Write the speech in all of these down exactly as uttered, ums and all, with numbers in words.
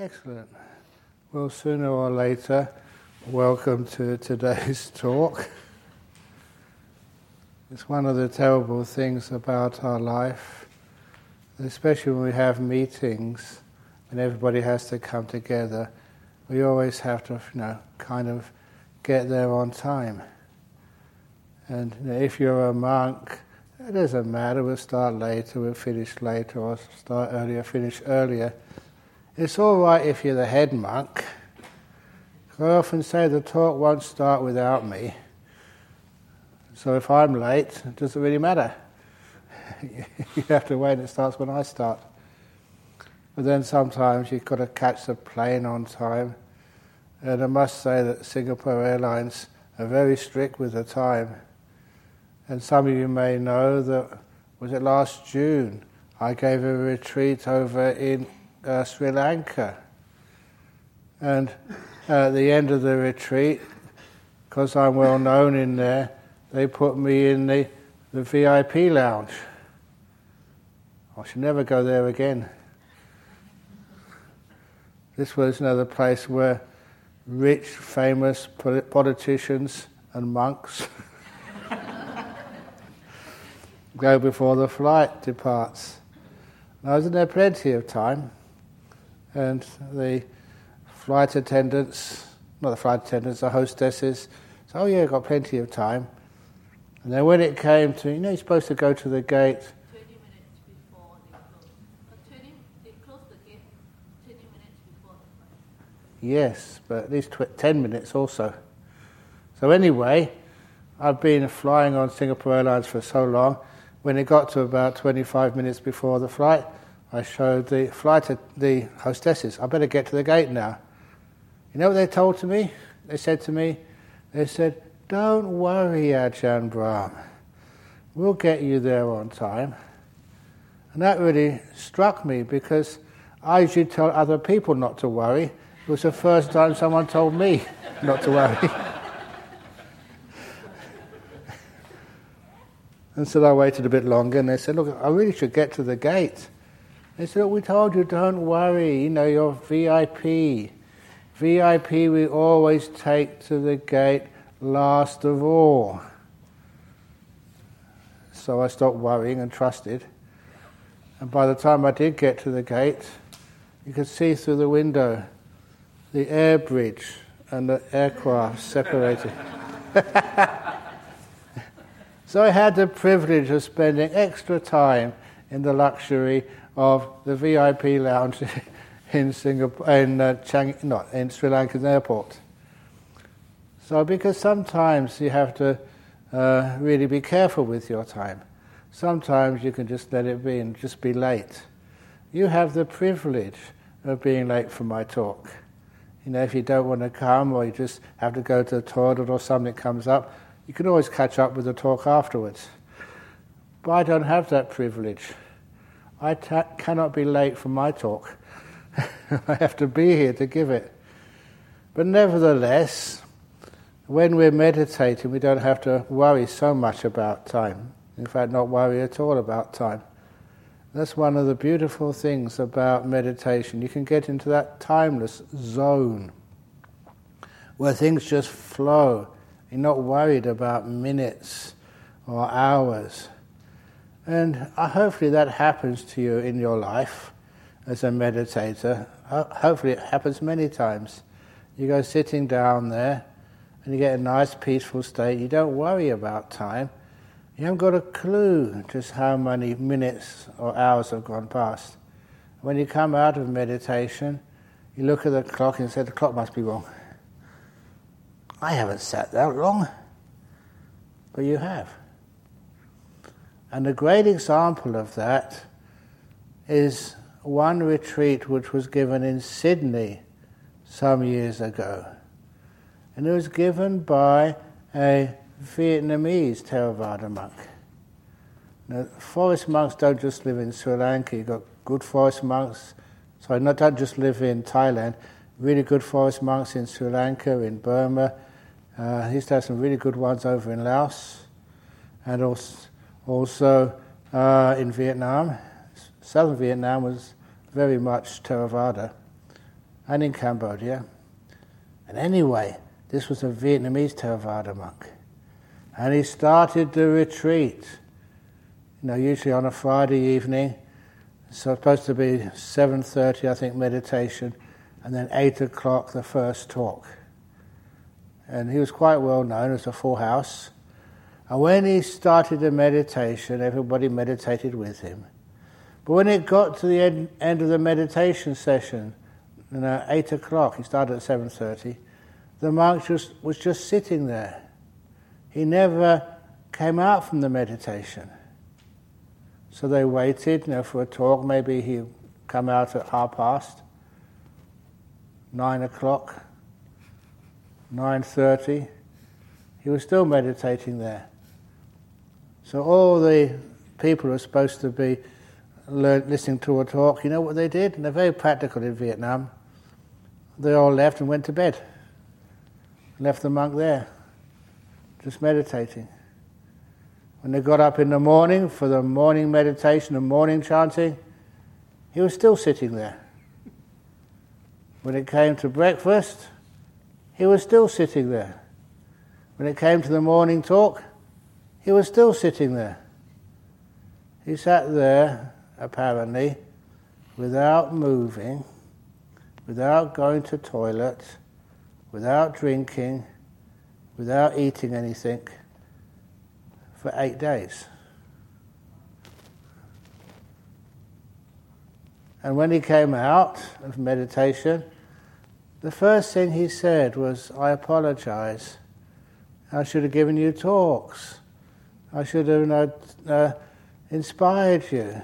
Excellent. Well, sooner or later, welcome to today's talk. It's one of the terrible things about our life, especially when we have meetings and everybody has to come together. We always have to, you know, kind of get there on time. And you know, if you're a monk, it doesn't matter, we'll start later, we'll finish later, or start earlier, finish earlier. It's all right if you're the head monk. I often say the talk won't start without me. So if I'm late, it doesn't really matter. You have to wait, it starts when I start. But then sometimes you've got to catch the plane on time. And I must say that Singapore Airlines are very strict with the time. And some of you may know that, was it last June, I gave a retreat over in Uh, Sri Lanka, and uh, at the end of the retreat, because I'm well known in there, they put me in the, the V I P lounge. I should never go there again. This was another place where rich, famous politicians and monks go before the flight departs. And I was in there plenty of time. And the flight attendants, not the flight attendants, the hostesses, said, oh yeah, got plenty of time. And then when it came to, you know, you're supposed to go to the gate. twenty minutes before they close. twenty, they close the gate twenty minutes before the flight. Yes, but at least tw- ten minutes also. So anyway, I've been flying on Singapore Airlines for so long, when it got to about twenty-five minutes before the flight, I showed the flight, the hostesses, I better get to the gate now. You know what they told to me? They said to me, they said, don't worry, Ajahn Brahm, we'll get you there on time. And that really struck me because I usually tell other people not to worry. It was the first time someone told me not to worry. And so I waited a bit longer and they said, look, I really should get to the gate. They said, look, we told you, don't worry, you know, you're V I P. V I P we always take to the gate last of all. So I stopped worrying and trusted. And by the time I did get to the gate, you could see through the window the air bridge and the aircraft separated. So I had the privilege of spending extra time in the luxury of the V I P lounge in Singapore, in uh, Chang, not in Sri Lankan airport. So, because sometimes you have to uh, really be careful with your time. Sometimes you can just let it be and just be late. You have the privilege of being late for my talk. You know, if you don't want to come or you just have to go to the toilet or something comes up, you can always catch up with the talk afterwards. But I don't have that privilege. I ta- cannot be late for my talk. I have to be here to give it. But nevertheless, when we're meditating, we don't have to worry so much about time. In fact, not worry at all about time. That's one of the beautiful things about meditation. You can get into that timeless zone where things just flow. You're not worried about minutes or hours. And hopefully that happens to you in your life as a meditator. Hopefully it happens many times. You go sitting down there and you get a nice peaceful state. You don't worry about time. You haven't got a clue just how many minutes or hours have gone past. When you come out of meditation, you look at the clock and say, the clock must be wrong. I haven't sat that long. But you have. And a great example of that is one retreat which was given in Sydney some years ago. And it was given by a Vietnamese Theravada monk. Now, forest monks don't just live in Sri Lanka. You've got good forest monks. Sorry, not don't just live in Thailand. Really good forest monks in Sri Lanka, in Burma. Uh, I used to have some really good ones over in Laos. And also... Also uh, in Vietnam, southern Vietnam was very much Theravada. and in Cambodia. And anyway, this was a Vietnamese Theravada monk. And he started the retreat, you know, usually on a Friday evening. So it's supposed to be seven thirty, I think, meditation, and then eight o'clock, the first talk. And he was quite well known as a full house. And when he started the meditation, everybody meditated with him. But when it got to the end, end of the meditation session, you know, eight o'clock, he started at seven thirty, the monk just, was just sitting there. He never came out from the meditation. So they waited, you know, for a talk. Maybe he'd come out at half past, nine o'clock, nine thirty. He was still meditating there. So all the people who were supposed to be lear- listening to a talk, you know what they did? And they're very practical in Vietnam. They all left and went to bed. Left the monk there, just meditating. When they got up in the morning for the morning meditation and morning chanting, he was still sitting there. When it came to breakfast, he was still sitting there. When it came to the morning talk, he was still sitting there. He sat there, apparently, without moving, without going to toilet, without drinking, without eating anything, for eight days. And when he came out of meditation, the first thing he said was, I apologize. I should have given you talks. I should have uh, uh, inspired you.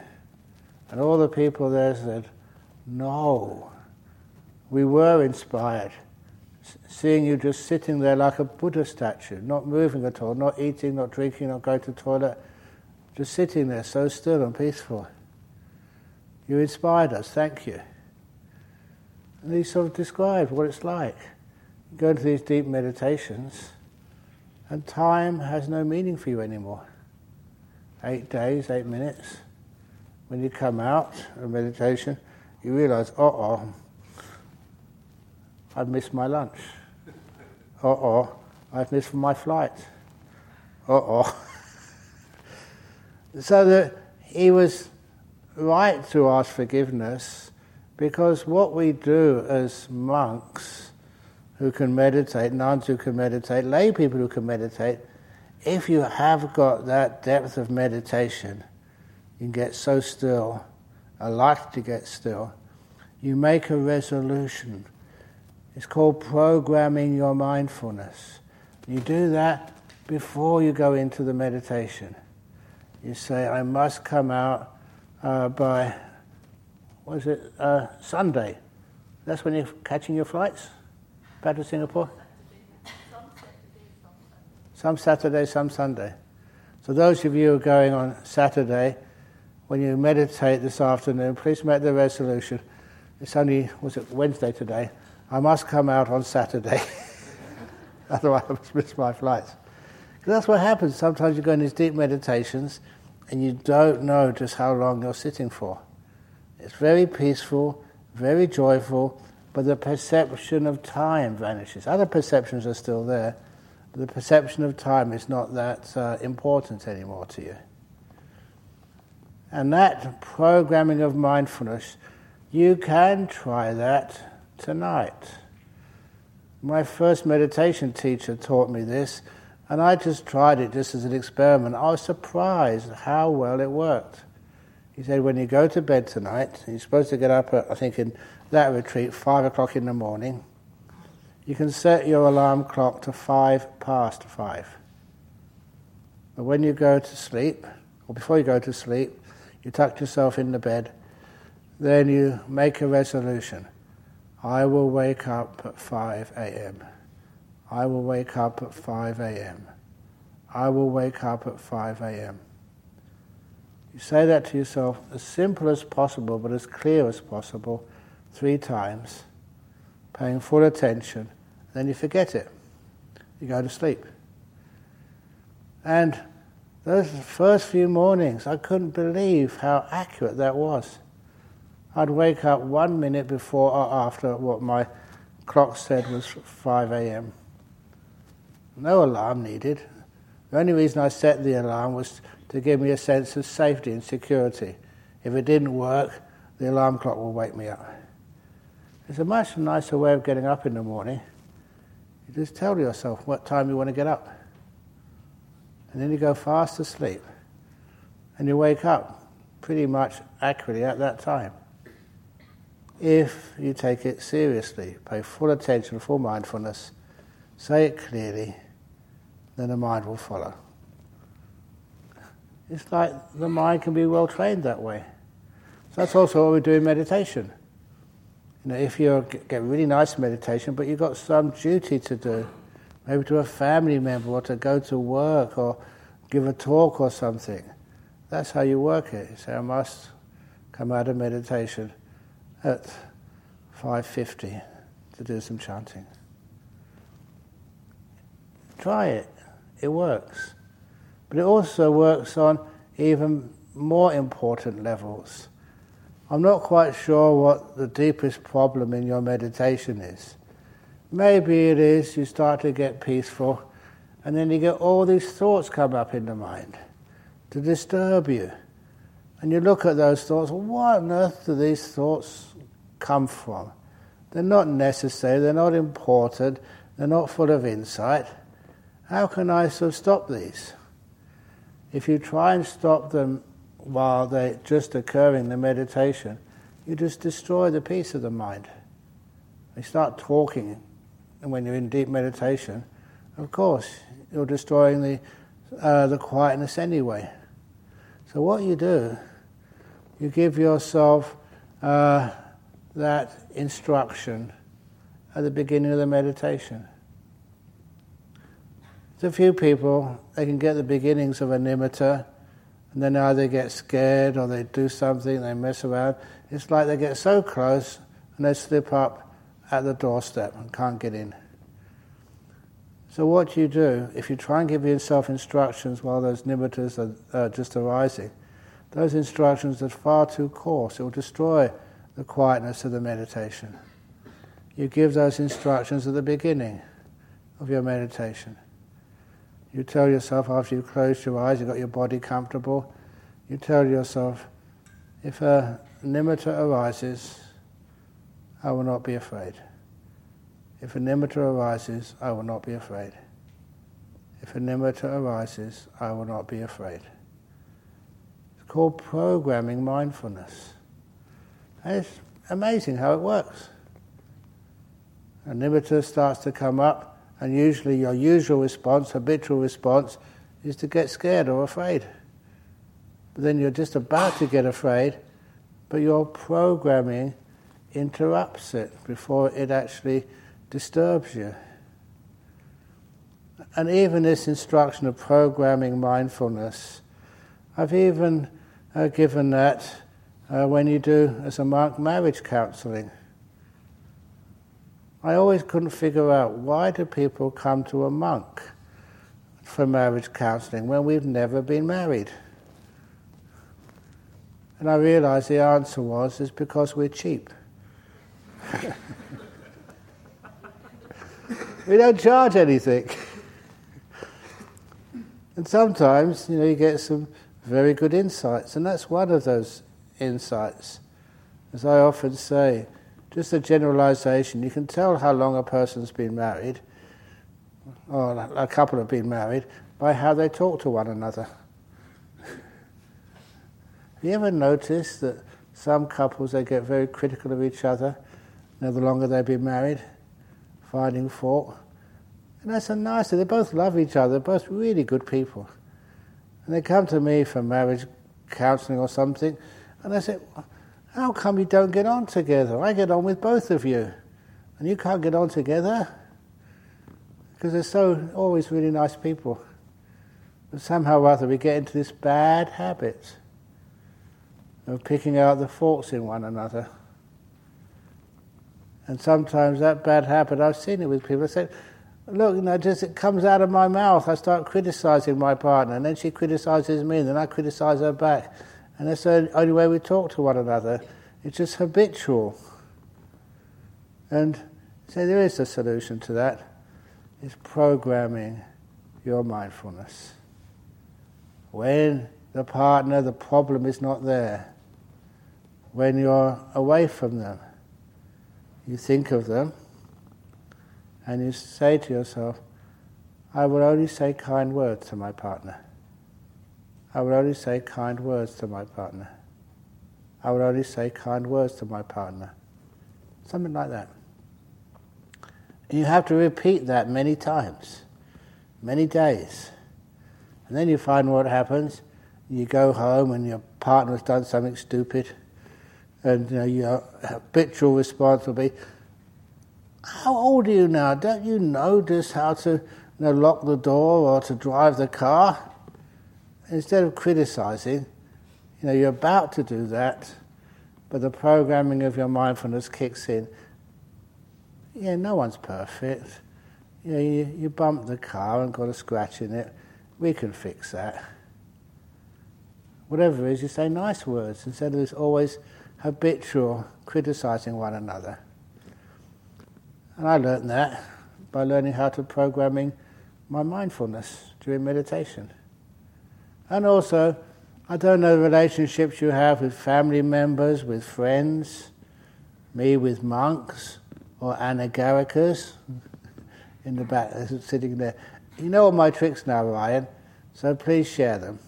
And all the people there said, no, we were inspired. Seeing you just sitting there like a Buddha statue, not moving at all, not eating, not drinking, not going to the toilet, just sitting there so still and peaceful. You inspired us, thank you. And he sort of described what it's like. You go into these deep meditations and time has no meaning for you anymore. Eight days, eight minutes. When you come out of meditation, you realize, uh-oh, I've missed my lunch. Uh-oh, I've missed my flight. Uh-oh. So that he was right to ask forgiveness, because what we do as monks who can meditate, nuns who can meditate, lay people who can meditate, if you have got that depth of meditation, you can get so still, I like to get still, you make a resolution. It's called programming your mindfulness. You do that before you go into the meditation. You say, I must come out uh, by, what is it, uh, Sunday. That's when you're catching your flights back to Singapore? Some Saturday, some Sunday. Some Saturday, some Sunday. So those of you who are going on Saturday, when you meditate this afternoon, please make the resolution. It's only, was it Wednesday today? I must come out on Saturday, otherwise I must miss my flights. Because that's what happens. Sometimes you go in these deep meditations and you don't know just how long you're sitting for. It's very peaceful, very joyful, but the perception of time vanishes. Other perceptions are still there, but the perception of time is not that uh, important anymore to you. And that programming of mindfulness, you can try that tonight. My first meditation teacher taught me this, and I just tried it just as an experiment. I was surprised how well it worked. He said, when you go to bed tonight, you're supposed to get up at, I think in that retreat, five o'clock in the morning. You can set your alarm clock to five past five. But when you go to sleep, or before you go to sleep, you tuck yourself in the bed, then you make a resolution. I will wake up at five a.m. I will wake up at five a.m. I will wake up at five a.m. You say that to yourself as simple as possible, but as clear as possible, three times, paying full attention, then you forget it. You go to sleep. And those first few mornings, I couldn't believe how accurate that was. I'd wake up one minute before or after what my clock said was five a.m. No alarm needed. The only reason I set the alarm was to give me a sense of safety and security. If it didn't work, the alarm clock will wake me up. It's a much nicer way of getting up in the morning. You just tell yourself what time you want to get up. And then you go fast asleep. And you wake up pretty much accurately at that time. If you take it seriously, pay full attention, full mindfulness, say it clearly, then the mind will follow. It's like the mind can be well trained that way. So that's also what we do in meditation. You know, if you get really nice meditation, but you've got some duty to do, maybe to a family member or to go to work or give a talk or something, that's how you work it. You say, I must come out of meditation at five fifty to do some chanting. Try it. It works. But it also works on even more important levels. I'm not quite sure what the deepest problem in your meditation is. Maybe it is you start to get peaceful and then you get all these thoughts come up in the mind to disturb you. And you look at those thoughts, what on earth do these thoughts come from? They're not necessary, they're not important, they're not full of insight. How can I sort of stop these? If you try and stop them while they're just occurring, the meditation, you just destroy the peace of the mind. You start talking, and when you're in deep meditation, of course, you're destroying the uh, the quietness anyway. So what you do, you give yourself uh, that instruction at the beginning of the meditation. To a few people, they can get the beginnings of a nimitta, and then either they get scared or they do something, they mess around. It's like they get so close and they slip up at the doorstep and can't get in. So what you do, if you try and give yourself instructions while those nimittas are uh, just arising, those instructions are far too coarse. It will destroy the quietness of the meditation. You give those instructions at the beginning of your meditation. You tell yourself after you've closed your eyes, you've got your body comfortable, you tell yourself, if a nimitta arises, I will not be afraid. If a nimitta arises, I will not be afraid. If a nimitta arises, I will not be afraid. It's called programming mindfulness. And it's amazing how it works. A nimitta starts to come up, and usually your usual response, habitual response, is to get scared or afraid. But then you're just about to get afraid, but your programming interrupts it before it actually disturbs you. And even this instruction of programming mindfulness, I've even uh, given that uh, when you do, as a monk, marriage counselling. I always couldn't figure out, why do people come to a monk for marriage counselling when we've never been married? And I realised the answer was, it's because we're cheap. We don't charge anything. And sometimes, you know, you get some very good insights, and that's one of those insights. As I often say, just a generalisation, you can tell how long a person's been married, or a couple have been married, by how they talk to one another. Have you ever noticed that some couples, they get very critical of each other, you know, the longer they've been married, finding fault? And that's a nice thing, they both love each other, they're both really good people. And they come to me for marriage counselling or something, and they say, how come you don't get on together? I get on with both of you. And you can't get on together? Because they're so always really nice people. But somehow or other we get into this bad habit of picking out the faults in one another. And sometimes that bad habit, I've seen it with people, I said, look, you know, just it comes out of my mouth, I start criticising my partner, and then she criticises me, and then I criticise her back. And that's the only way we talk to one another, It's just habitual. And so there is a solution to that. It's programming your mindfulness. When the partner, the problem is not there, when you're away from them, you think of them and you say to yourself, I will only say kind words to my partner. I will only say kind words to my partner. I will only say kind words to my partner. Something like that. You have to repeat that many times, many days. And then you find what happens. You go home and your partner has done something stupid, and you know, your habitual response will be, how old are you now? Don't you know just how to you know, lock the door or to drive the car? Instead of criticizing, you know, you're about to do that, but the programming of your mindfulness kicks in. Yeah, no one's perfect. You know, you, you bumped the car and got a scratch in it. We can fix that. Whatever it is, you say nice words instead of this always habitual criticizing one another. And I learned that by learning how to programming my mindfulness during meditation. And also, I don't know the relationships you have with family members, with friends, me with monks or Anagarikas in the back sitting there. You know all my tricks now, Ryan, so please share them.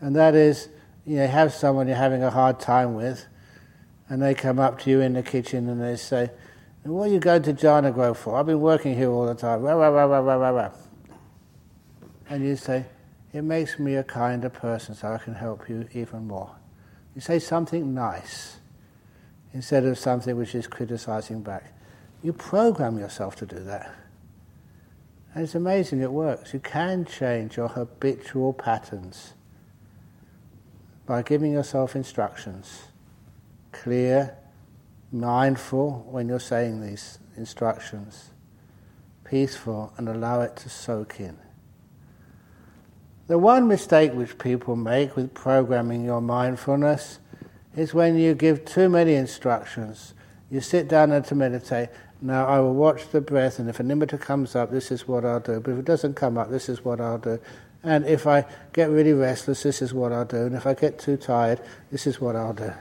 And that is, you know, have someone you're having a hard time with, and they come up to you in the kitchen and they say, what are you going to Jhana Grove for? I've been working here all the time. Rah, rah, rah, rah, rah, rah, rah. And you say, it makes me a kinder person so I can help you even more. You say something nice instead of something which is criticizing back. You program yourself to do that. And it's amazing it works. You can change your habitual patterns by giving yourself instructions. Clear, mindful when you're saying these instructions. Peaceful, and allow it to soak in. The one mistake which people make with programming your mindfulness is when you give too many instructions. You sit down and to meditate. Now I will watch the breath, and if a nimitta comes up, this is what I'll do. But if it doesn't come up, this is what I'll do. And if I get really restless, this is what I'll do. And if I get too tired, this is what I'll do.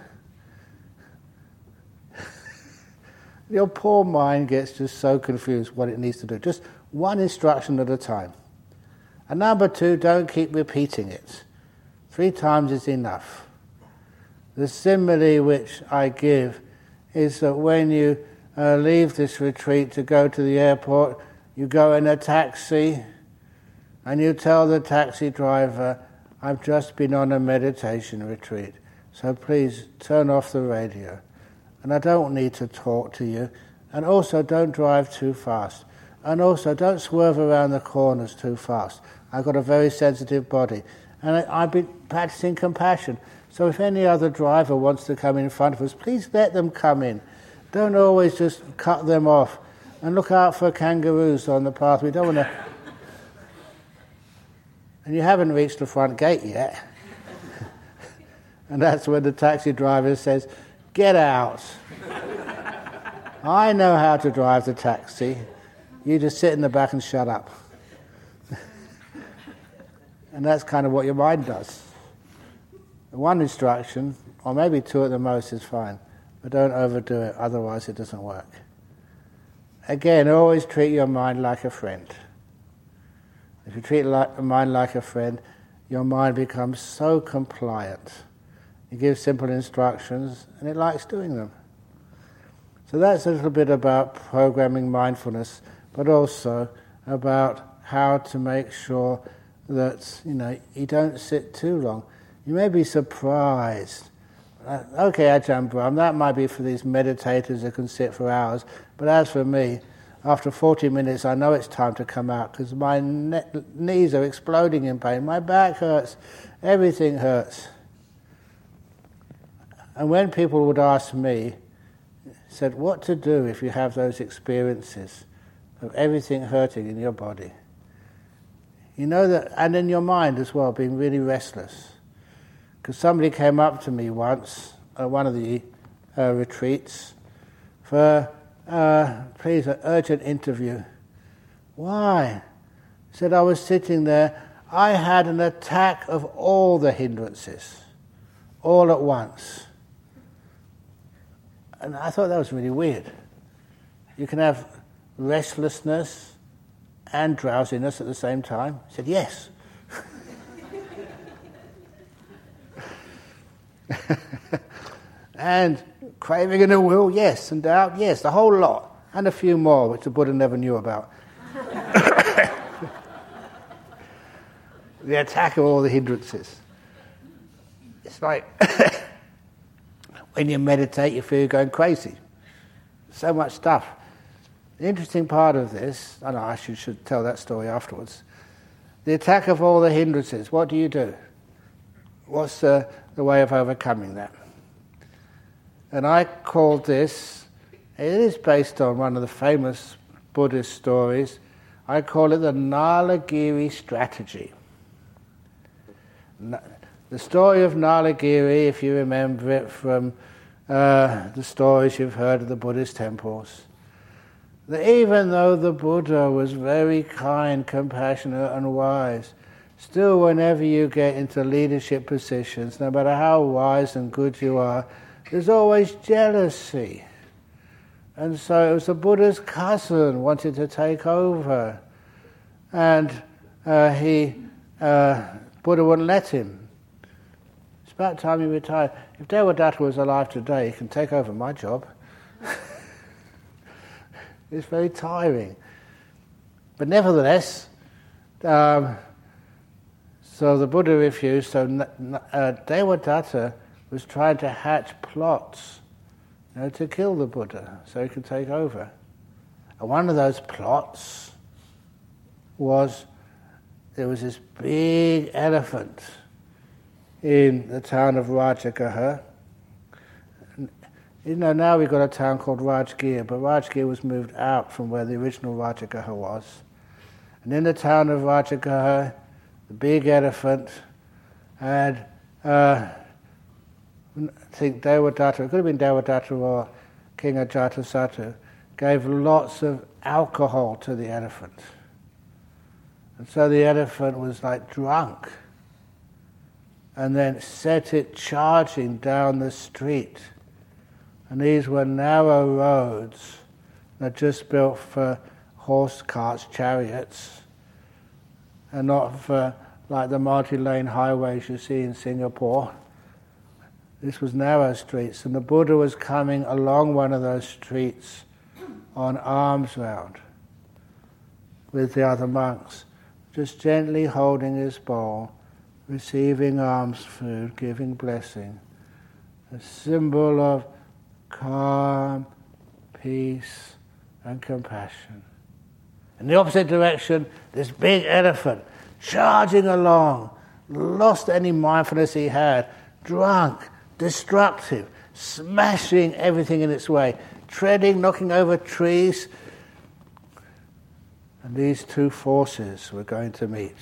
Your poor mind gets just so confused what it needs to do. Just one instruction at a time. And number two, don't keep repeating it. Three times is enough. The simile which I give is that when you uh, leave this retreat to go to the airport, you go in a taxi and you tell the taxi driver, I've just been on a meditation retreat, so please turn off the radio. And I don't need to talk to you. And also don't drive too fast. And also don't swerve around the corners too fast. I've got a very sensitive body. And I, I've been practicing compassion. So if any other driver wants to come in front of us, please let them come in. Don't always just cut them off. And look out for kangaroos on the path. We don't want to... And you haven't reached the front gate yet. And that's when the taxi driver says, get out. I know how to drive the taxi. You just sit in the back and shut up. And that's kind of what your mind does. One instruction, or maybe two at the most, is fine. But don't overdo it, otherwise it doesn't work. Again, always treat your mind like a friend. If you treat like, your mind like a friend, your mind becomes so compliant. You give simple instructions, and it likes doing them. So that's a little bit about programming mindfulness, but also about how to make sure that, you know, you don't sit too long. You may be surprised. Uh, okay, Ajahn Brahm, that might be for these meditators who can sit for hours, but as for me, after forty minutes, I know it's time to come out because my ne- knees are exploding in pain, my back hurts, everything hurts. And when people would ask me, said, what to do if you have those experiences of everything hurting in your body? You know that, and in your mind as well, being really restless. Because somebody came up to me once uh, one of the uh, retreats for, uh, please, an urgent interview. Why? He said, I was sitting there, I had an attack of all the hindrances, all at once. And I thought that was really weird. You can have restlessness and drowsiness at the same time. He said, yes. And craving and a will, yes. And doubt, yes. The whole lot. And a few more, which the Buddha never knew about. The attack of all the hindrances. It's like when you meditate, you feel you're going crazy. So much stuff. The interesting part of this, I know I should, should tell that story afterwards. The attack of all the hindrances, what do you do? What's the, the way of overcoming that? And I called this, it is based on one of the famous Buddhist stories, I call it the Nalagiri strategy. The story of Nalagiri, if you remember it from uh, the stories you've heard of the Buddhist temples, that even though the Buddha was very kind, compassionate and wise, still whenever you get into leadership positions, no matter how wise and good you are, there's always jealousy. And so it was the Buddha's cousin wanted to take over. And uh, he, uh, Buddha wouldn't let him. It's about time he retired. If Devadatta was alive today, he can take over my job. It's very tiring. But nevertheless, um, so the Buddha refused, so uh, Devadatta was trying to hatch plots, you know, to kill the Buddha so he could take over. And one of those plots was there was this big elephant in the town of Rajagaha. You know, now we've got a town called Rajgir, but Rajgir was moved out from where the original Rajagaha was. And in the town of Rajagaha, the big elephant had... Uh, I think Devadatta, it could have been Devadatta or King Ajatasattu, gave lots of alcohol to the elephant. And so the elephant was like drunk, and then set it charging down the street. And these were narrow roads that just built for horse carts, chariots, and not for like the multi-lane highways you see in Singapore. This was narrow streets, and the Buddha was coming along one of those streets on arms round with the other monks, just gently holding his bowl, receiving alms food, giving blessing, a symbol of calm, peace and compassion. In the opposite direction, this big elephant charging along, lost any mindfulness he had, drunk, destructive, smashing everything in its way, treading, knocking over trees. And these two forces were going to meet,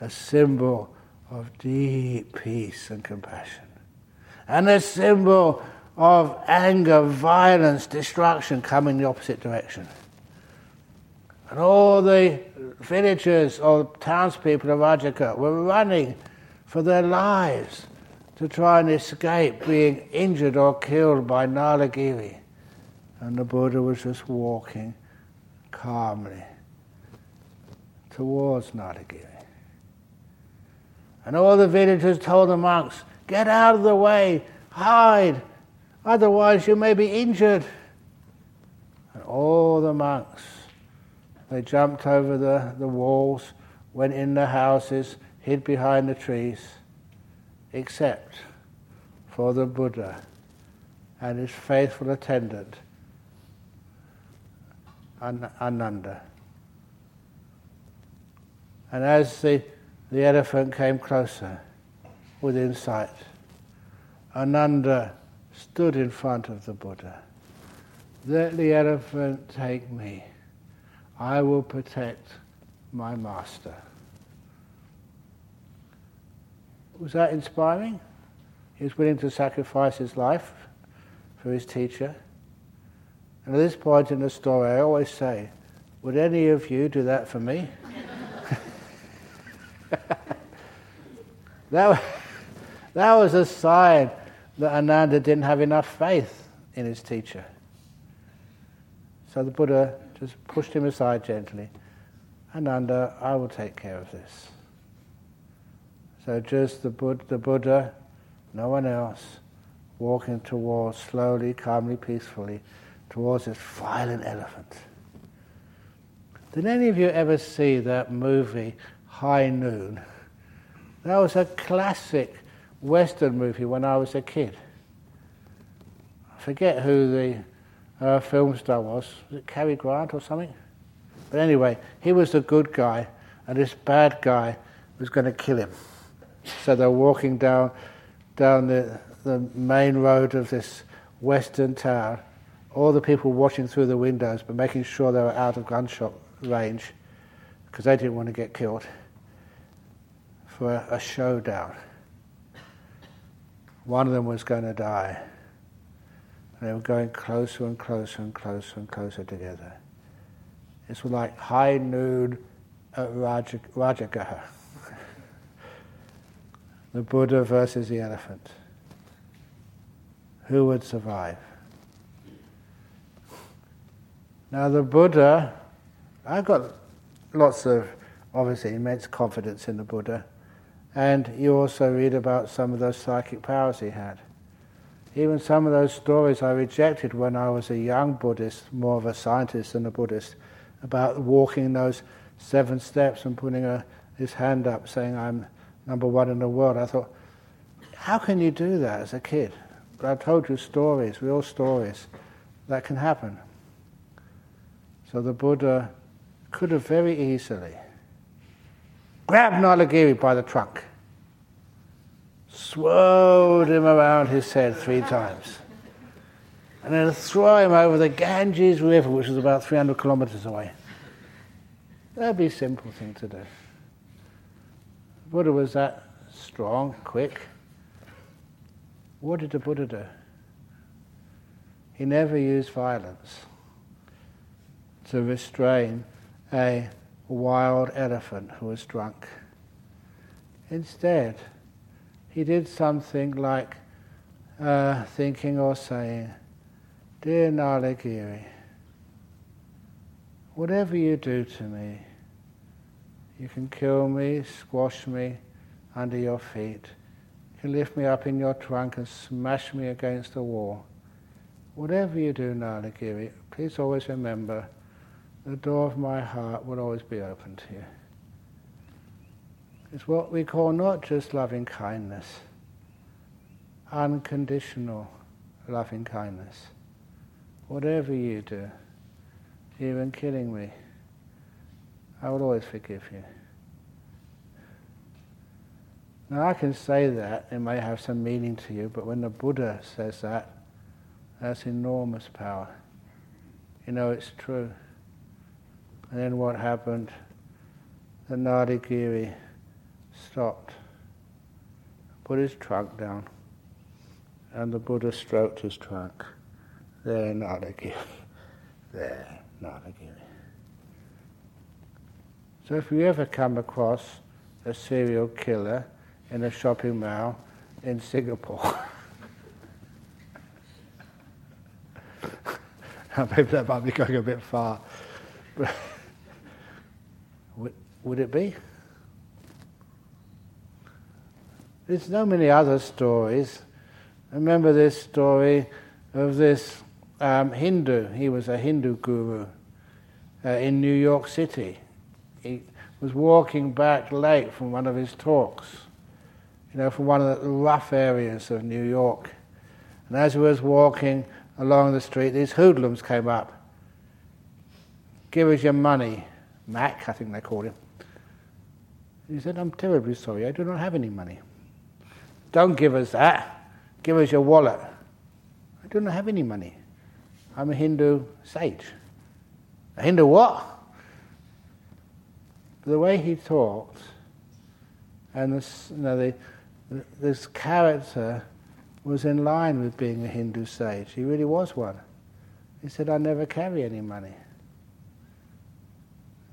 a symbol of deep peace and compassion, and a symbol of anger, violence, destruction coming the opposite direction. And all the villagers or townspeople of Rajagaha were running for their lives to try and escape being injured or killed by Nalagiri. And the Buddha was just walking calmly towards Nalagiri. And all the villagers told the monks, get out of the way, hide, otherwise you may be injured. And all the monks, they jumped over the, the walls, went in the houses, hid behind the trees, except for the Buddha and his faithful attendant, An- Ananda. And as the, the elephant came closer within sight, Ananda stood in front of the Buddha. Let the elephant take me. I will protect my master. Was that inspiring? He was willing to sacrifice his life for his teacher. And at this point in the story, I always say, would any of you do that for me? that, that was a sign that Ananda didn't have enough faith in his teacher. So the Buddha just pushed him aside gently. Ananda, I will take care of this. So just the Buddha, the Buddha, no one else, walking towards, slowly, calmly, peacefully, towards this violent elephant. Did any of you ever see that movie, High Noon? That was a classic Western movie when I was a kid. I forget who the uh, film star was. Was it Cary Grant or something? But anyway, he was the good guy, and this bad guy was going to kill him. So they're walking down down the, the main road of this Western town, all the people watching through the windows, but making sure they were out of gunshot range, because they didn't want to get killed, for a, a showdown. One of them was going to die. And they were going closer and closer and closer and closer together. It's like high noon at Raj- Rajagaha. The Buddha versus the elephant. Who would survive? Now the Buddha, I've got lots of, obviously, immense confidence in the Buddha. And you also read about some of those psychic powers he had. Even some of those stories I rejected when I was a young Buddhist, more of a scientist than a Buddhist, about walking those seven steps and putting a, his hand up saying, I'm number one in the world. I thought, how can you do that as a kid? But I told you stories, real stories, that can happen. So the Buddha could have very easily grabbed Nalagiri by the trunk, swirled him around his head three times, and then throw him over the Ganges River, which is about three hundred kilometers away. That'd be a simple thing to do. The Buddha was that strong, quick. What did the Buddha do? He never used violence to restrain a wild elephant who was drunk. Instead, he did something like uh, thinking or saying, Dear Nalagiri, whatever you do to me, you can kill me, squash me under your feet, you can lift me up in your trunk and smash me against the wall. Whatever you do, Nalagiri, please always remember the door of my heart will always be open to you. It's what we call not just loving kindness, unconditional loving kindness. Whatever you do, even killing me, I will always forgive you. Now I can say that, it may have some meaning to you, but when the Buddha says that, that's enormous power. You know it's true. And then what happened? The Nalagiri stopped, put his trunk down, and the Buddha stroked his trunk. There, Nalagiri. There, Nalagiri. So if you ever come across a serial killer in a shopping mall in Singapore, maybe that might be going a bit far, but would it be? There's so many other stories. I remember this story of this um, Hindu. He was a Hindu guru uh, in New York City. He was walking back late from one of his talks, you know, from one of the rough areas of New York. And as he was walking along the street, these hoodlums came up. Give us your money, Mac, I think they called him. He said, I'm terribly sorry, I do not have any money. Don't give us that. Give us your wallet. I do not have any money. I'm a Hindu sage. A Hindu what? The way he talked, and this, you know, the, this character was in line with being a Hindu sage. He really was one. He said, I never carry any money.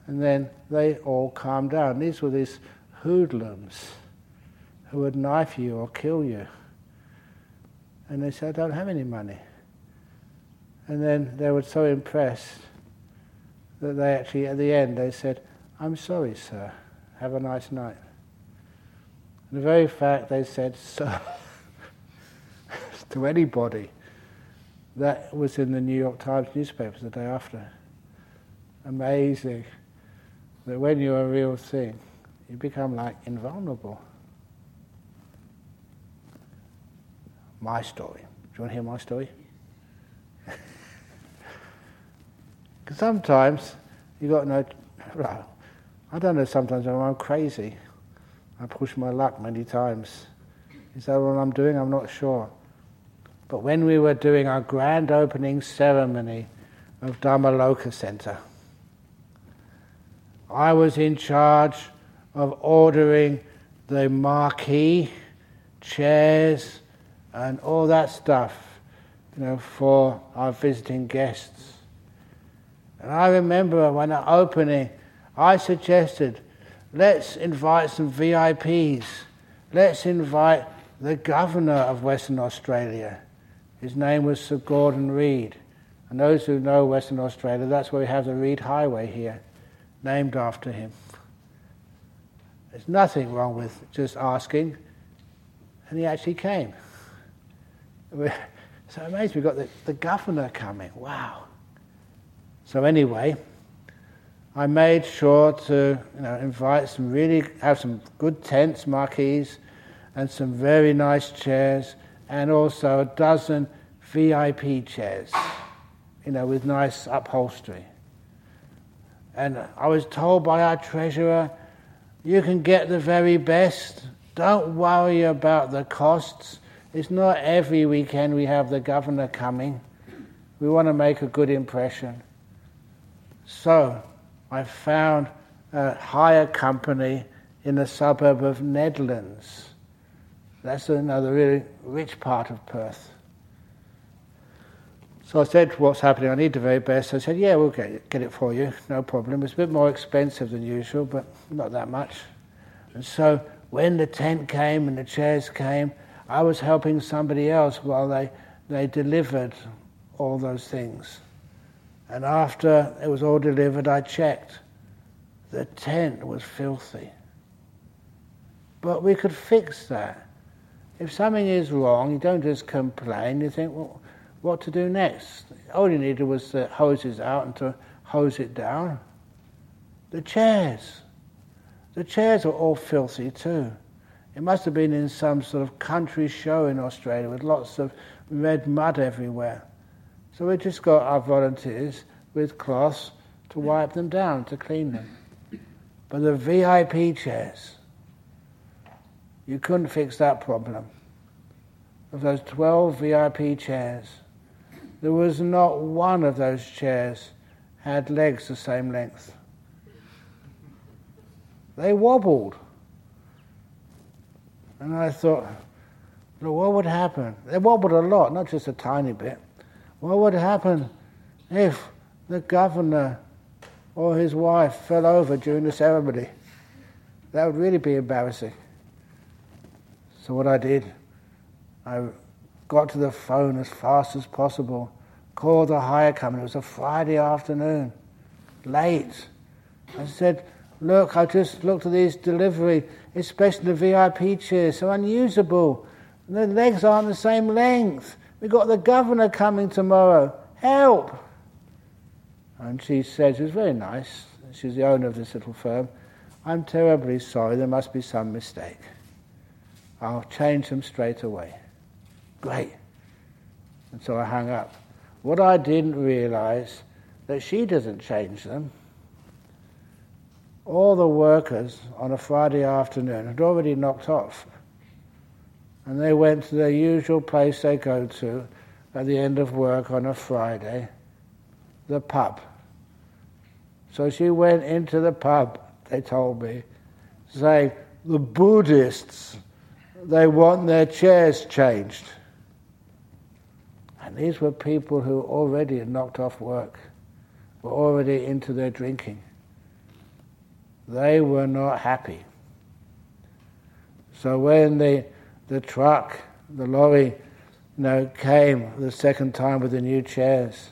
And then they all calmed down. These were these hoodlums who would knife you or kill you. And they said, I don't have any money. And then they were so impressed that they actually, at the end, they said, I'm sorry, sir. Have a nice night. And the very fact they said, sir, to anybody, that was in the New York Times newspapers the day after. Amazing that when you're a real thing, you become like invulnerable. My story. Do you want to hear my story? Because sometimes you got no. Well, I don't know. Sometimes when I'm crazy, I push my luck many times. Is that what I'm doing? I'm not sure. But when we were doing our grand opening ceremony of Dharma Loka Center, I was in charge of ordering the marquee, chairs, and all that stuff, you know, for our visiting guests. And I remember when at opening, I suggested, let's invite some V I Ps. Let's invite the governor of Western Australia. His name was Sir Gordon Reid. And those who know Western Australia, that's where we have the Reid Highway here, named after him. There's nothing wrong with just asking. And he actually came. So amazing, we got the, the governor coming, wow. So anyway, I made sure to you know, invite some really, have some good tents, marquees, and some very nice chairs, and also a dozen V I P chairs, you know, with nice upholstery. And I was told by our treasurer, you can get the very best, don't worry about the costs. It's not every weekend we have the governor coming. We want to make a good impression. So I found a hire company in the suburb of Nedlands. That's another really rich part of Perth. So I said, what's happening? I need the very best. I said, yeah, we'll get it, get it for you, no problem. It's a bit more expensive than usual, but not that much. And so when the tent came and the chairs came, I was helping somebody else while they, they delivered all those things. And after it was all delivered, I checked. The tent was filthy. But we could fix that. If something is wrong, you don't just complain. You think, well, what to do next? All you needed was the hoses out and to hose it down. The chairs. The chairs were all filthy too. It must have been in some sort of country show in Australia with lots of red mud everywhere. So we just got our volunteers with cloths to wipe them down, to clean them. But the V I P chairs, you couldn't fix that problem. Of those twelve V I P chairs, there was not one of those chairs had legs the same length. They wobbled. And I thought, well, what would happen? They wobbled a lot, not just a tiny bit. What would happen if the governor or his wife fell over during the ceremony? That would really be embarrassing. So what I did, I got to the phone as fast as possible, called the hire company. It was a Friday afternoon, late. I said, look, I just looked at these delivery, especially the V I P chairs, so unusable. The legs aren't the same length. We got the governor coming tomorrow. Help! And she said, she was very nice, she's the owner of this little firm, I'm terribly sorry, there must be some mistake. I'll change them straight away. Great. And so I hung up. What I didn't realise, that she doesn't change them. All the workers on a Friday afternoon had already knocked off, and they went to their usual place they go to at the end of work on a Friday, the pub. So she went into the pub, they told me, saying, the Buddhists, they want their chairs changed. And these were people who already had knocked off work, were already into their drinking. They were not happy. So when the the truck, the lorry, you know, came the second time with the new chairs,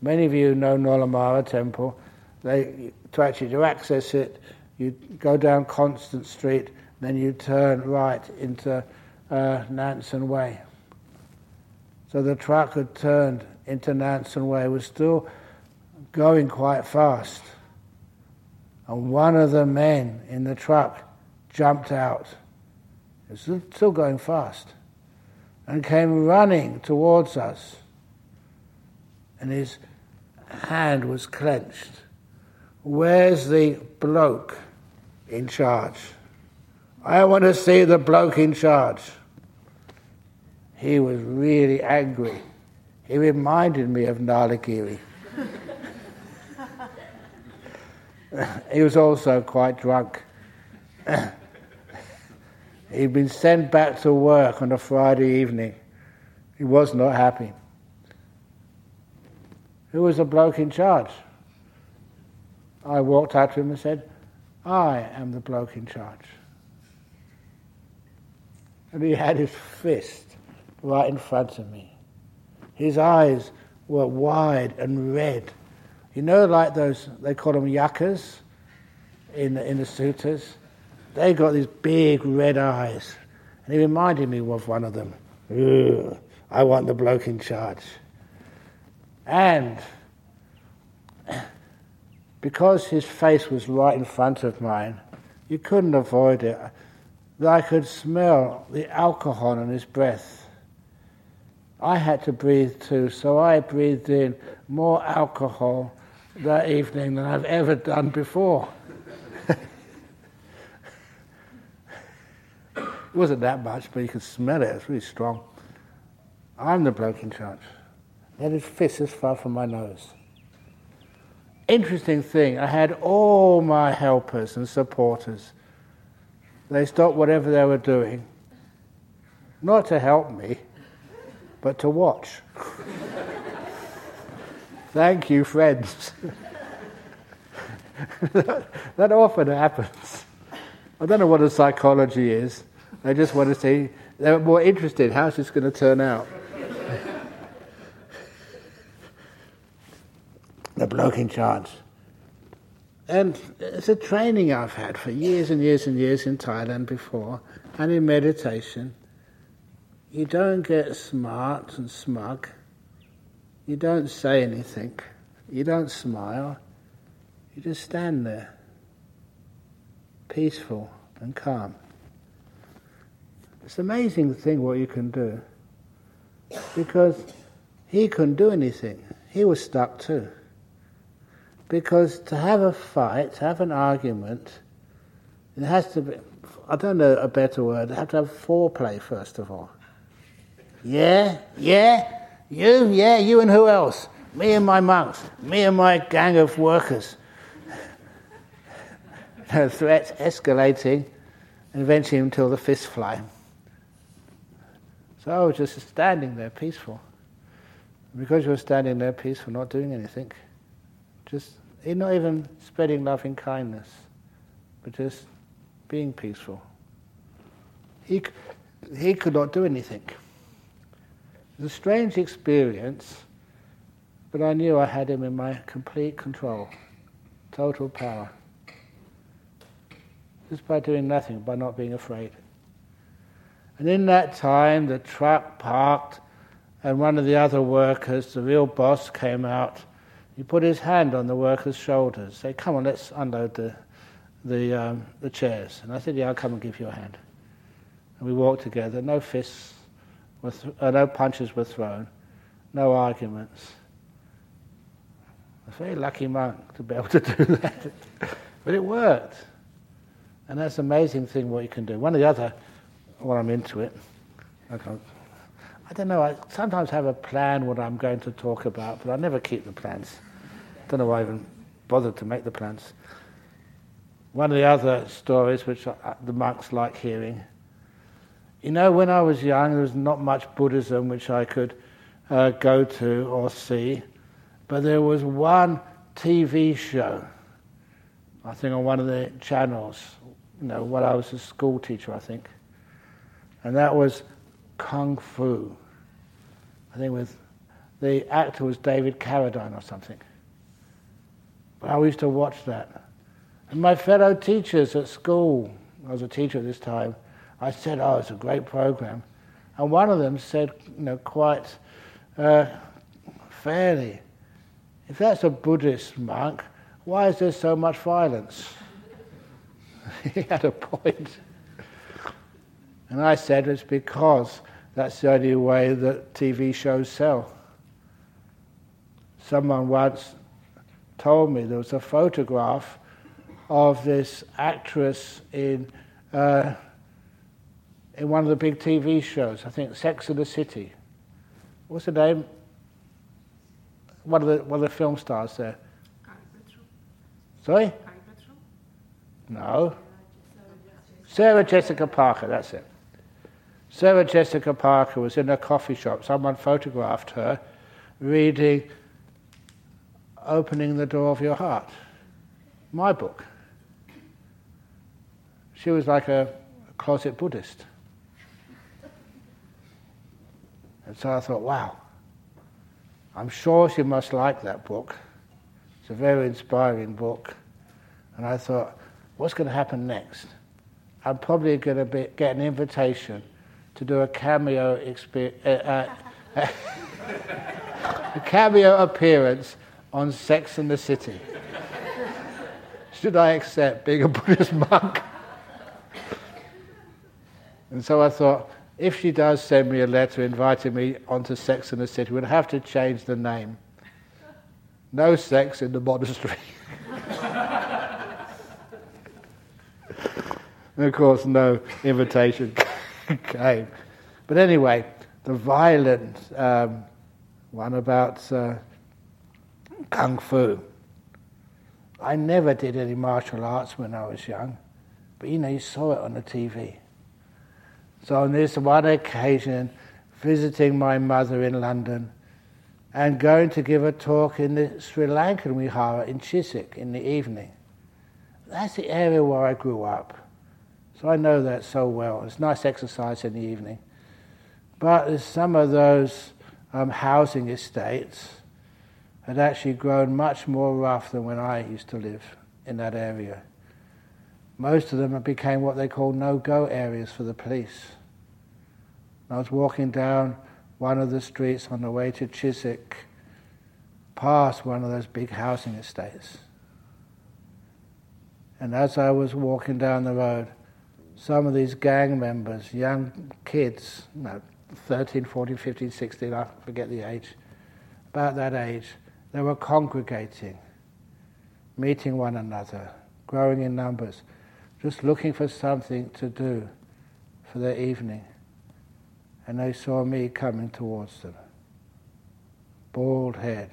many of you know Nolamara Temple. They to actually to access it, you go down Constance Street, then you turn right into uh, Nansen Way. So the truck had turned into Nansen Way, was still going quite fast. And one of the men in the truck jumped out, it was still going fast, and came running towards us. And his hand was clenched. Where's the bloke in charge? I want to see the bloke in charge. He was really angry. He reminded me of Nalagiri. He was also quite drunk. He'd been sent back to work on a Friday evening. He was not happy. Who was the bloke in charge? I walked up to him and said, I am the bloke in charge. And he had his fist right in front of me. His eyes were wide and red. You know, like those, they call them yuccas in the, in the suttas. They got these big red eyes. And he reminded me of one of them. Ugh, I want the bloke in charge. And because his face was right in front of mine, you couldn't avoid it. I could smell the alcohol on his breath. I had to breathe too, so I breathed in more alcohol that evening than I've ever done before. It wasn't that much, but you could smell it, it's really strong. I'm the bloke in charge. Then his fist is far from my nose. Interesting thing, I had all my helpers and supporters. They stopped whatever they were doing, not to help me, but to watch. Thank you, friends. that, that often happens. I don't know what the psychology is. They just want to see, they're more interested, how's this going to turn out? The bloke in charge. And it's a training I've had for years and years and years in Thailand before, and in meditation. You don't get smart and smug. You don't say anything. You don't smile. You just stand there, peaceful and calm. It's an amazing thing what you can do, because he couldn't do anything. He was stuck too. Because to have a fight, to have an argument, it has to be, I don't know a better word, you have to have foreplay first of all. Yeah, yeah, you, yeah, you and who else? Me and my monks, me and my gang of workers. The threats escalating, and eventually until the fists fly. So I was just standing there peaceful. Because you were standing there peaceful, not doing anything, just not even spreading loving kindness, but just being peaceful. He, he could not do anything. It was a strange experience, but I knew I had him in my complete control, total power. Just by doing nothing, by not being afraid. And in that time, the truck parked, and one of the other workers, the real boss, came out. He put his hand on the workers' shoulders, said, come on, let's unload the the, um, the chairs. And I said, yeah, I'll come and give you a hand. And we walked together, no fists, Th- uh, no punches were thrown, no arguments. A very lucky monk to be able to do that. But it worked. And that's an amazing thing what you can do. One or the other, when I'm into it, I, can't, I don't know, I sometimes have a plan what I'm going to talk about, but I never keep the plans. Don't know why I even bothered to make the plans. One of the other stories which I, the monks like hearing. You know, when I was young, there was not much Buddhism which I could uh, go to or see, but there was one T V show, I think on one of the channels, you know, when I was a school teacher, I think, and that was Kung Fu. I think with the actor was David Carradine or something. But I used to watch that. And my fellow teachers at school, I was a teacher at this time, I said, oh, it's a great program. And one of them said, you know, quite uh, fairly, if that's a Buddhist monk, why is there so much violence? He had a point. And I said, it's because that's the only way that T V shows sell. Someone once told me there was a photograph of this actress in uh, in one of the big T V shows, I think Sex and the City. What's her name? One of the one of the film stars there. Sorry? No. Sarah Jessica Parker, that's it. Sarah Jessica Parker was in a coffee shop. Someone photographed her reading Opening the Door of Your Heart, my book. She was like a closet Buddhist. And so I thought, wow, I'm sure she must like that book. It's a very inspiring book. And I thought, what's going to happen next? I'm probably going to be, get an invitation to do a cameo experience, uh, uh, a cameo appearance on Sex and the City. Should I accept being a Buddhist monk? And so I thought, if she does send me a letter inviting me onto Sex and the City, we'd have to change the name. No sex in the monastery. And of course, no invitation came. But anyway, the violent um, one about uh, Kung Fu. I never did any martial arts when I was young, but you know, you saw it on the T V. So on this one occasion, visiting my mother in London and going to give a talk in the Sri Lankan Vihara in Chiswick in the evening. That's the area where I grew up. So I know that so well. It's nice exercise in the evening. But there's some of those um, housing estates had actually grown much more rough than when I used to live in that area. Most of them became what they call no-go areas for the police. I was walking down one of the streets on the way to Chiswick, past one of those big housing estates. And as I was walking down the road, some of these gang members, young kids, no, thirteen, fourteen, fifteen, sixteen, I forget the age, about that age, they were congregating, meeting one another, growing in numbers, just looking for something to do for their evening. And they saw me coming towards them. Bald head,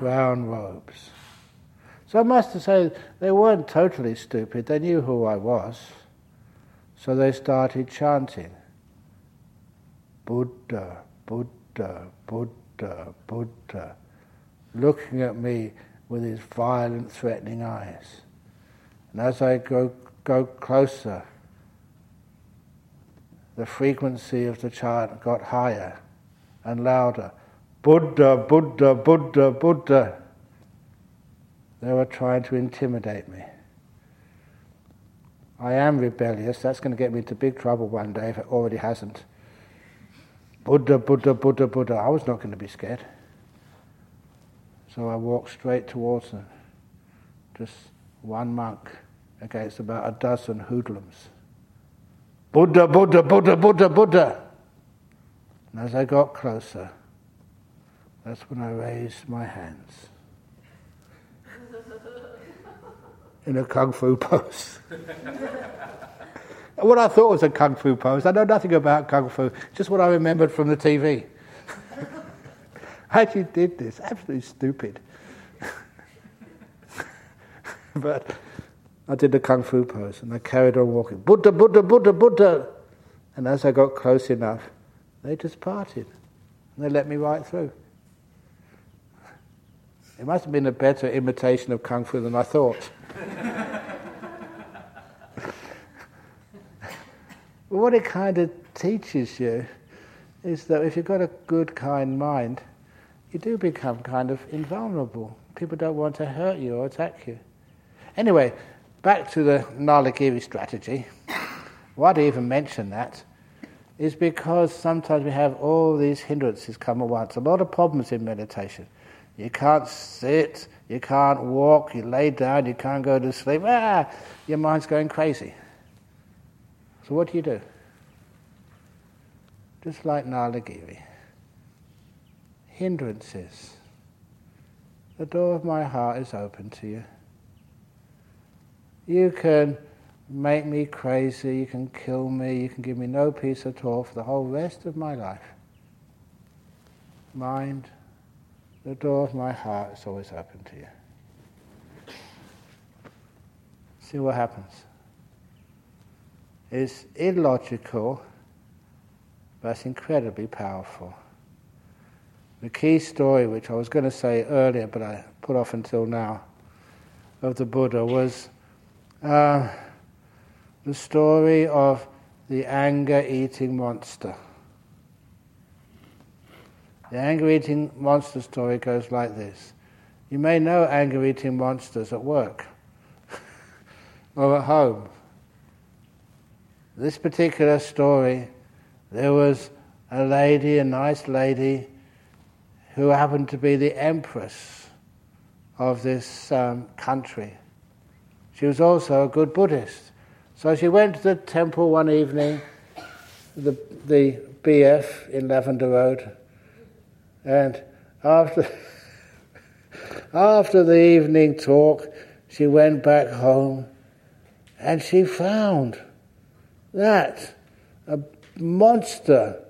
brown robes. So I must say, they weren't totally stupid, they knew who I was. So they started chanting, Buddha, Buddha, Buddha, Buddha, looking at me with his violent, threatening eyes. And as I go, go closer, the frequency of the chant got higher and louder. Buddha, Buddha, Buddha, Buddha. They were trying to intimidate me. I am rebellious, that's going to get me into big trouble one day if it already hasn't. Buddha, Buddha, Buddha, Buddha, I was not going to be scared. So I walked straight towards them. Just one monk against about a dozen hoodlums. Buddha, Buddha, Buddha, Buddha, Buddha. And as I got closer, that's when I raised my hands. In a Kung Fu pose. What I thought was a Kung Fu pose, I know nothing about Kung Fu, just what I remembered from the T V. I actually did this, absolutely stupid. But I did the Kung Fu pose and I carried on walking. Buddha, Buddha, Buddha, Buddha! And as I got close enough, they just parted. and they let me right through. It must have been a better imitation of Kung Fu than I thought. Well, what it kind of teaches you is that if you've got a good, kind mind, you do become kind of invulnerable. People don't want to hurt you or attack you. Anyway, back to the Nalagiri strategy. Why do you even mention that? Is because sometimes we have all these hindrances come at once. A lot of problems in meditation. You can't sit, you can't walk, you lay down, you can't go to sleep. Ah, your mind's going crazy. So what do you do? Just like Nalagiri. Hindrances. The door of my heart is open to you. You can make me crazy, you can kill me, you can give me no peace at all for the whole rest of my life. Mind, the door of my heart is always open to you. See what happens. It's illogical, but it's incredibly powerful. The key story, which I was going to say earlier, but I put off until now, of the Buddha was uh, the story of the anger-eating monster. The anger-eating monster story goes like this. You may know anger-eating monsters at work or at home. This particular story, there was a lady, a nice lady, who happened to be the empress of this um, country. She was also a good Buddhist. So she went to the temple one evening, the the B F in Lavender Road, and after after the evening talk, she went back home and she found that a monster,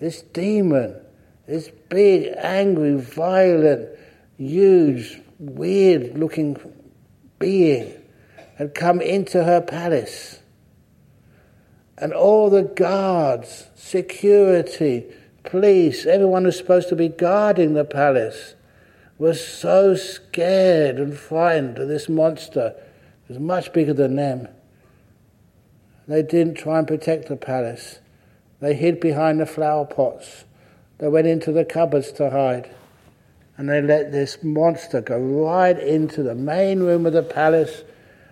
this demon, this big, angry, violent, huge, weird-looking being had come into her palace. And all the guards, security, police, everyone who's supposed to be guarding the palace was so scared and frightened of this monster. It was much bigger than them. They didn't try and protect the palace. They hid behind the flower pots. They went into the cupboards to hide. And they let this monster go right into the main room of the palace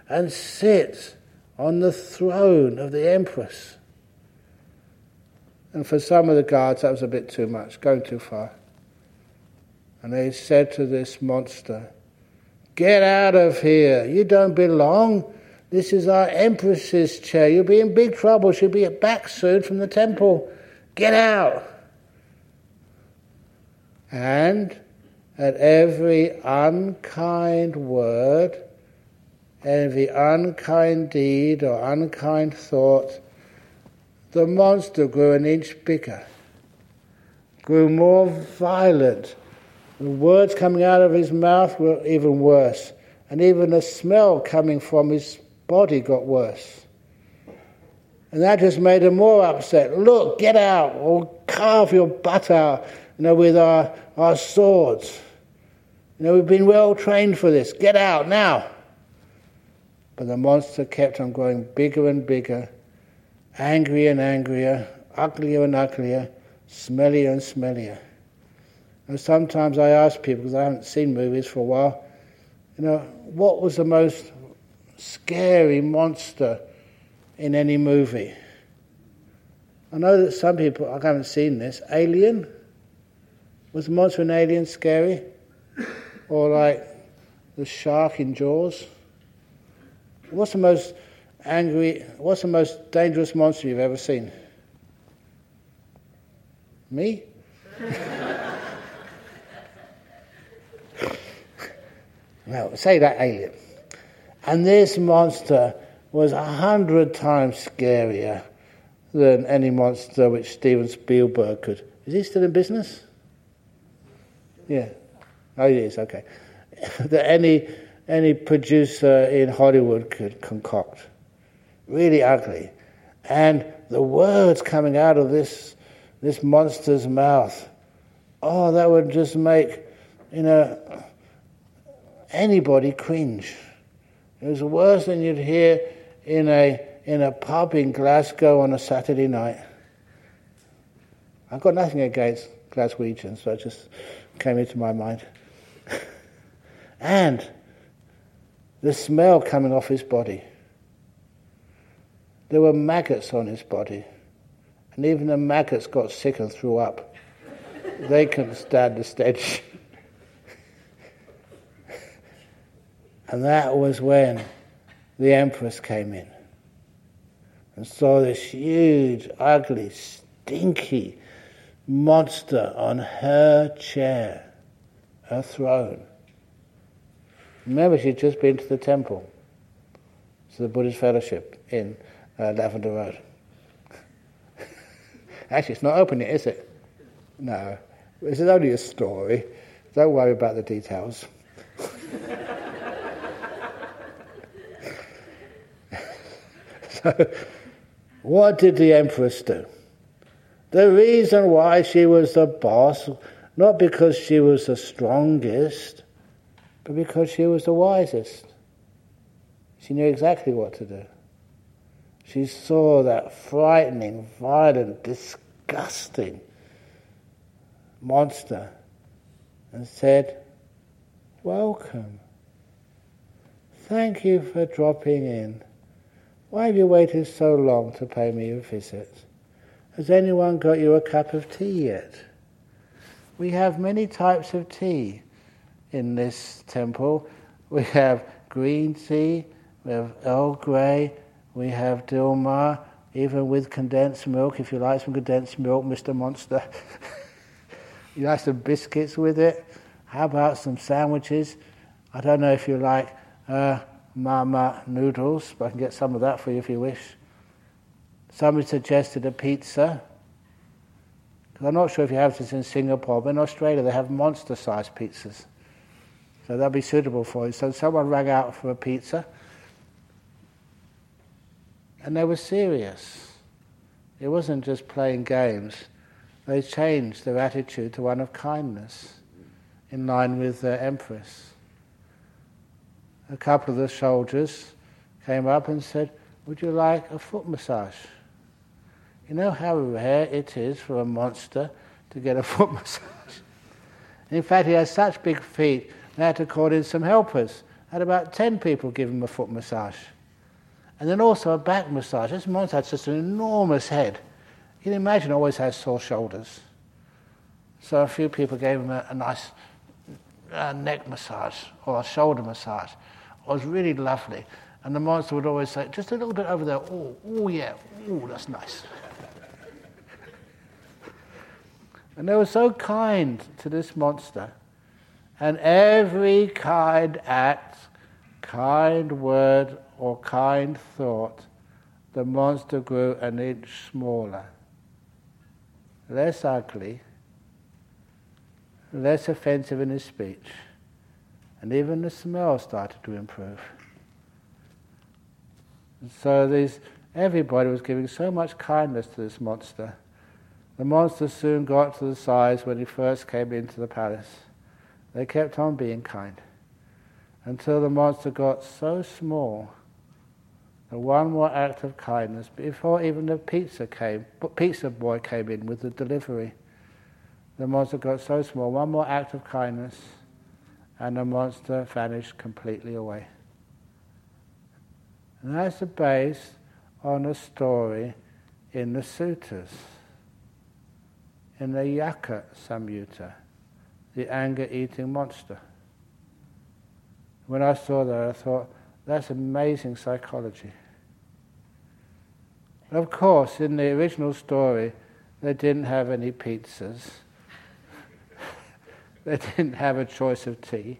and sit on the throne of the empress. And for some of the guards, that was a bit too much, going too far. And they said to this monster, "Get out of here, you don't belong. This is our empress's chair. You'll be in big trouble. She'll be back soon from the temple. Get out." And at every unkind word, every unkind deed or unkind thought, the monster grew an inch bigger, grew more violent. The words coming out of his mouth were even worse. And even the smell coming from his body got worse. And that just made him more upset. "Look, get out, or carve your butt out, you know, with our, our swords. You know, we've been well trained for this. Get out now." But the monster kept on growing bigger and bigger, angrier and angrier, uglier and uglier, smellier and smellier. And sometimes I ask people, because I haven't seen movies for a while, you know, what was the most scary monster in any movie? I know that some people, I haven't seen this, Alien? Was the monster in Alien scary? Or like the shark in Jaws? What's the most angry, what's the most dangerous monster you've ever seen? Me? No, say that Alien. And this monster was a hundred times scarier than any monster which Steven Spielberg could. Is he still in business? Yeah. Oh, he is, okay. That any any producer in Hollywood could concoct. Really ugly. And the words coming out of this this monster's mouth oh, that would just make, you know, anybody cringe. It was worse than you'd hear in a in a pub in Glasgow on a Saturday night. I've got nothing against Glaswegians, so it just came into my mind. And the smell coming off his body. There were maggots on his body. And even the maggots got sick and threw up. They couldn't stand the stench. And that was when the Empress came in and saw this huge, ugly, stinky monster on her chair, her throne. Remember, she'd just been to the temple, to the Buddhist Fellowship in uh, Lavender Road. Actually, it's not open yet, is it? No. This is only a story. Don't worry about the details. So, what did the Empress do? The reason why she was the boss, not because she was the strongest, but because she was the wisest. She knew exactly what to do. She saw that frightening, violent, disgusting monster and said, "Welcome. Thank you for dropping in. Why have you waited so long to pay me a visit? Has anyone got you a cup of tea yet? We have many types of tea in this temple. We have green tea, we have Earl Grey, we have Dilmah, even with condensed milk, if you like some condensed milk, Mister Monster. You like some biscuits with it? How about some sandwiches? I don't know if you like uh, Mama noodles, but I can get some of that for you if you wish. Somebody suggested a pizza. I'm not sure if you have this in Singapore, but in Australia they have monster-sized pizzas. So that'd be suitable for you. So someone rang out for a pizza. And they were serious. It wasn't just playing games. They changed their attitude to one of kindness, in line with the Empress. A couple of the soldiers came up and said, "Would you like a foot massage?" You know how rare it is for a monster to get a foot massage. In fact, he has such big feet, they had to call in some helpers. Had about ten people give him a foot massage. And then also a back massage. This monster had just an enormous head. You can imagine it always has sore shoulders. So a few people gave him a, a nice uh, neck massage or a shoulder massage. It was really lovely. And the monster would always say, "Just a little bit over there, oh, oh yeah, oh, that's nice." And they were so kind to this monster. And every kind act, kind word or kind thought, the monster grew an inch smaller, less ugly, less offensive in his speech, and even the smell started to improve. And so these, everybody was giving so much kindness to this monster. The monster soon got to the size when he first came into the palace. They kept on being kind, until the monster got so small that one more act of kindness, before even the pizza came, pizza boy came in with the delivery, the monster got so small, one more act of kindness, and the monster vanished completely away. And that's based on a story in the suttas, in the Yaka Samyutta, the anger-eating monster. When I saw that, I thought, that's amazing psychology. Of course, in the original story, they didn't have any pizzas. They didn't have a choice of tea.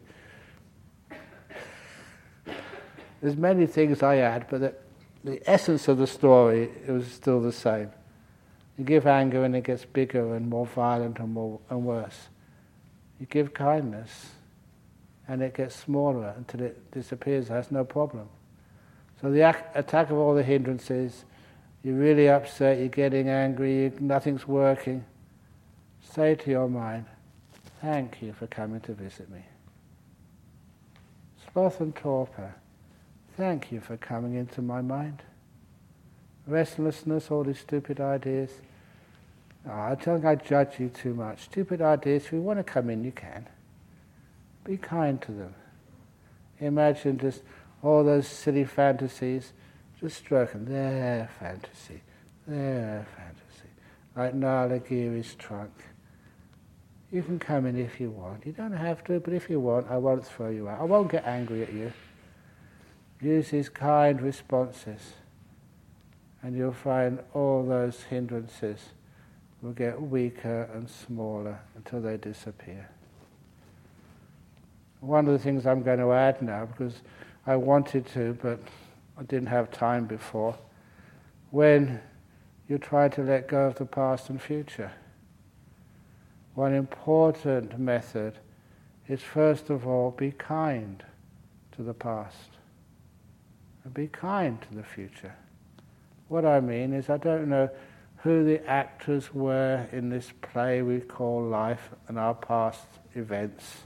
There's many things I add, but the, the essence of the story, it was still the same. You give anger and it gets bigger and more violent and more and worse. You give kindness and it gets smaller until it disappears, that's no problem. So the ac- attack of all the hindrances, you're really upset, you're getting angry, you, nothing's working. Say to your mind, thank you for coming to visit me. Sloth and torpor, thank you for coming into my mind. Restlessness, all these stupid ideas. Oh, I don't think I judge you too much. Stupid ideas, if you want to come in, you can. Be kind to them. Imagine just all those silly fantasies, just stroking their fantasy, their fantasy, like Nalagiri's trunk. You can come in if you want. You don't have to, but if you want, I won't throw you out. I won't get angry at you. Use these kind responses, and you'll find all those hindrances will get weaker and smaller until they disappear. One of the things I'm going to add now, because I wanted to, but I didn't have time before, when you try to let go of the past and future, one important method is, first of all, be kind to the past and be kind to the future. What I mean is, I don't know who the actors were in this play we call life and our past events.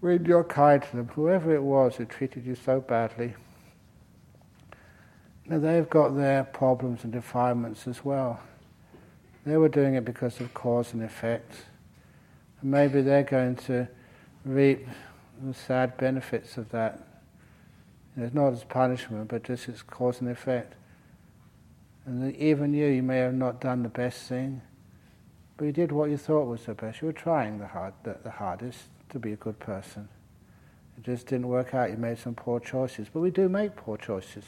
When you're kind to them, whoever it was who treated you so badly, now they've got their problems and defilements as well. They were doing it because of cause and effect. And maybe they're going to reap the sad benefits of that. You know, it's not as punishment, but just as cause and effect. And even you, you may have not done the best thing, but you did what you thought was the best. You were trying the hard, the, the hardest to be a good person. It just didn't work out. You made some poor choices, but we do make poor choices.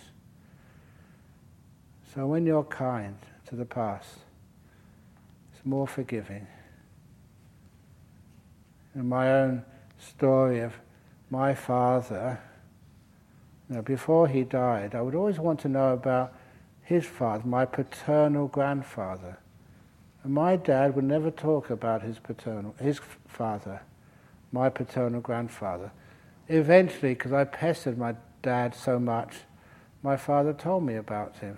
So when you're kind to the past, it's more forgiving. In my own story of my father, you know, before he died, I would always want to know about his father, my paternal grandfather. And my dad would never talk about his paternal, his father, my paternal grandfather. Eventually, because I pestered my dad so much, my father told me about him.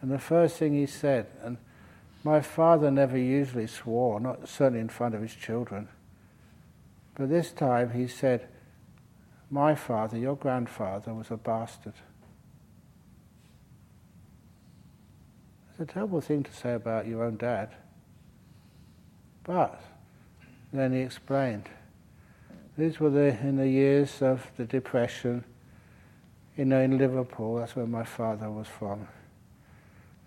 And the first thing he said, and my father never usually swore, not certainly in front of his children, but this time he said, "My father, your grandfather, was a bastard." It's a terrible thing to say about your own dad. But then he explained. These were the, in the years of the Depression, you know, in Liverpool, that's where my father was from.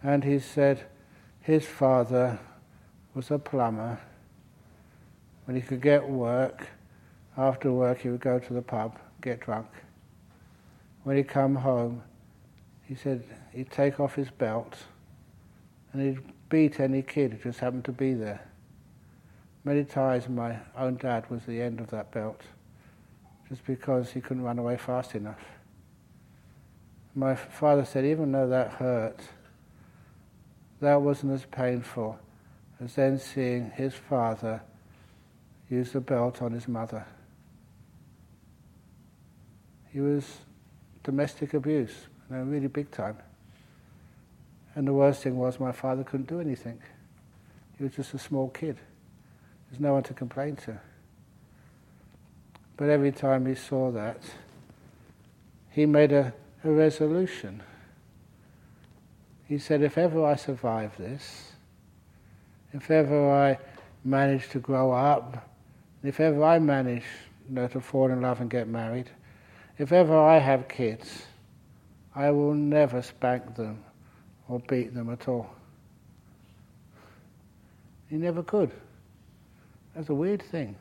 And he said his father was a plumber. When he could get work, after work he would go to the pub, get drunk. When he'd come home, he said he'd take off his belt and he'd beat any kid who just happened to be there. Many times my own dad was the end of that belt, just because he couldn't run away fast enough. My father said, even though that hurt, that wasn't as painful as then seeing his father use the belt on his mother. He was domestic abuse, you know, really big time. And the worst thing was my father couldn't do anything. He was just a small kid. There's no one to complain to. But every time he saw that, he made a, a resolution. He said, if ever I survive this, if ever I manage to grow up, if ever I manage, you know, to fall in love and get married, if ever I have kids, I will never spank them or beat them at all. He never could. That's a weird thing.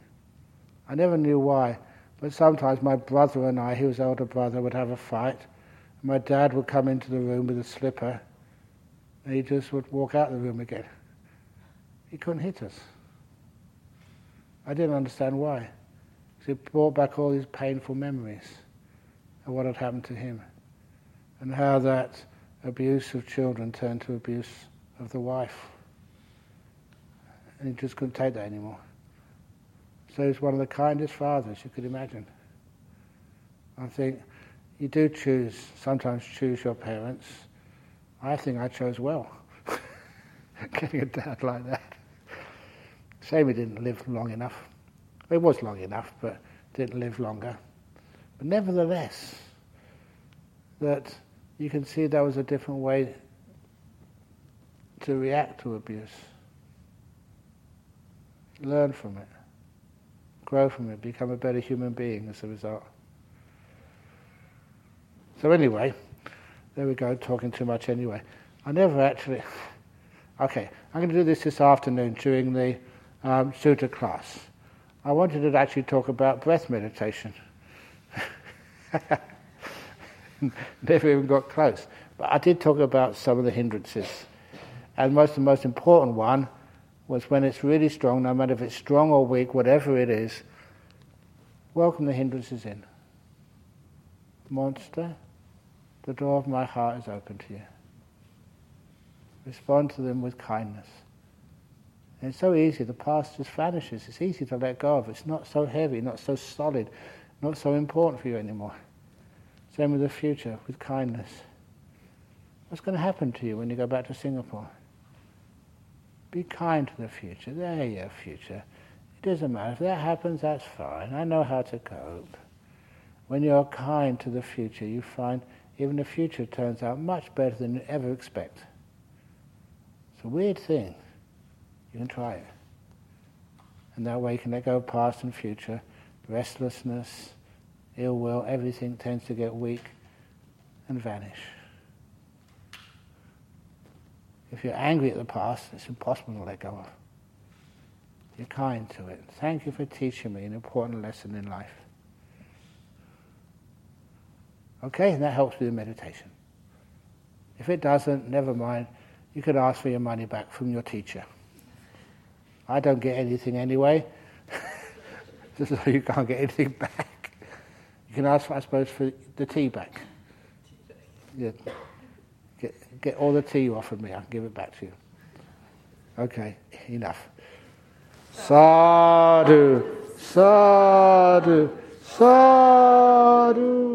I never knew why, but sometimes my brother and I, he was elder brother, would have a fight. My dad would come into the room with a slipper, and he just would walk out of the room again. He couldn't hit us. I didn't understand why, because it brought back all these painful memories of what had happened to him, and how that abuse of children turned to abuse of the wife. And he just couldn't take that anymore. So he's one of the kindest fathers you could imagine. I think you do choose, sometimes choose your parents. I think I chose well, getting a dad like that. Shame he didn't live long enough. It was long enough, but didn't live longer. But nevertheless, that you can see there was a different way to react to abuse. Learn from it. Grow from it. Become a better human being as a result. So anyway, there we go, talking too much anyway. I never actually... Okay, I'm going to do this this afternoon during the um, Sutta class. I wanted to actually talk about breath meditation. Never even got close. But I did talk about some of the hindrances. And most the most important one was when it's really strong, no matter if it's strong or weak, whatever it is, welcome the hindrances in. Monster, the door of my heart is open to you. Respond to them with kindness. And it's so easy, the past just vanishes. It's easy to let go of. It's not so heavy, not so solid, not so important for you anymore. Same with the future, with kindness. What's going to happen to you when you go back to Singapore? Be kind to the future. They're your future. It doesn't matter. If that happens, that's fine. I know how to cope. When you're kind to the future, you find even the future turns out much better than you ever expect. It's a weird thing. You can try it. And that way you can let go of past and future. Restlessness, ill will, everything tends to get weak and vanish. If you're angry at the past, it's impossible to let go of. You're kind to it. Thank you for teaching me an important lesson in life. Okay, and that helps with the meditation. If it doesn't, never mind. You could ask for your money back from your teacher. I don't get anything anyway. Just so you can't get anything back. You can ask, for, I suppose, for the tea back. Yeah. Get, get all the tea you offered me. I can give it back to you. Okay, enough. Sadhu, sadhu, sadhu.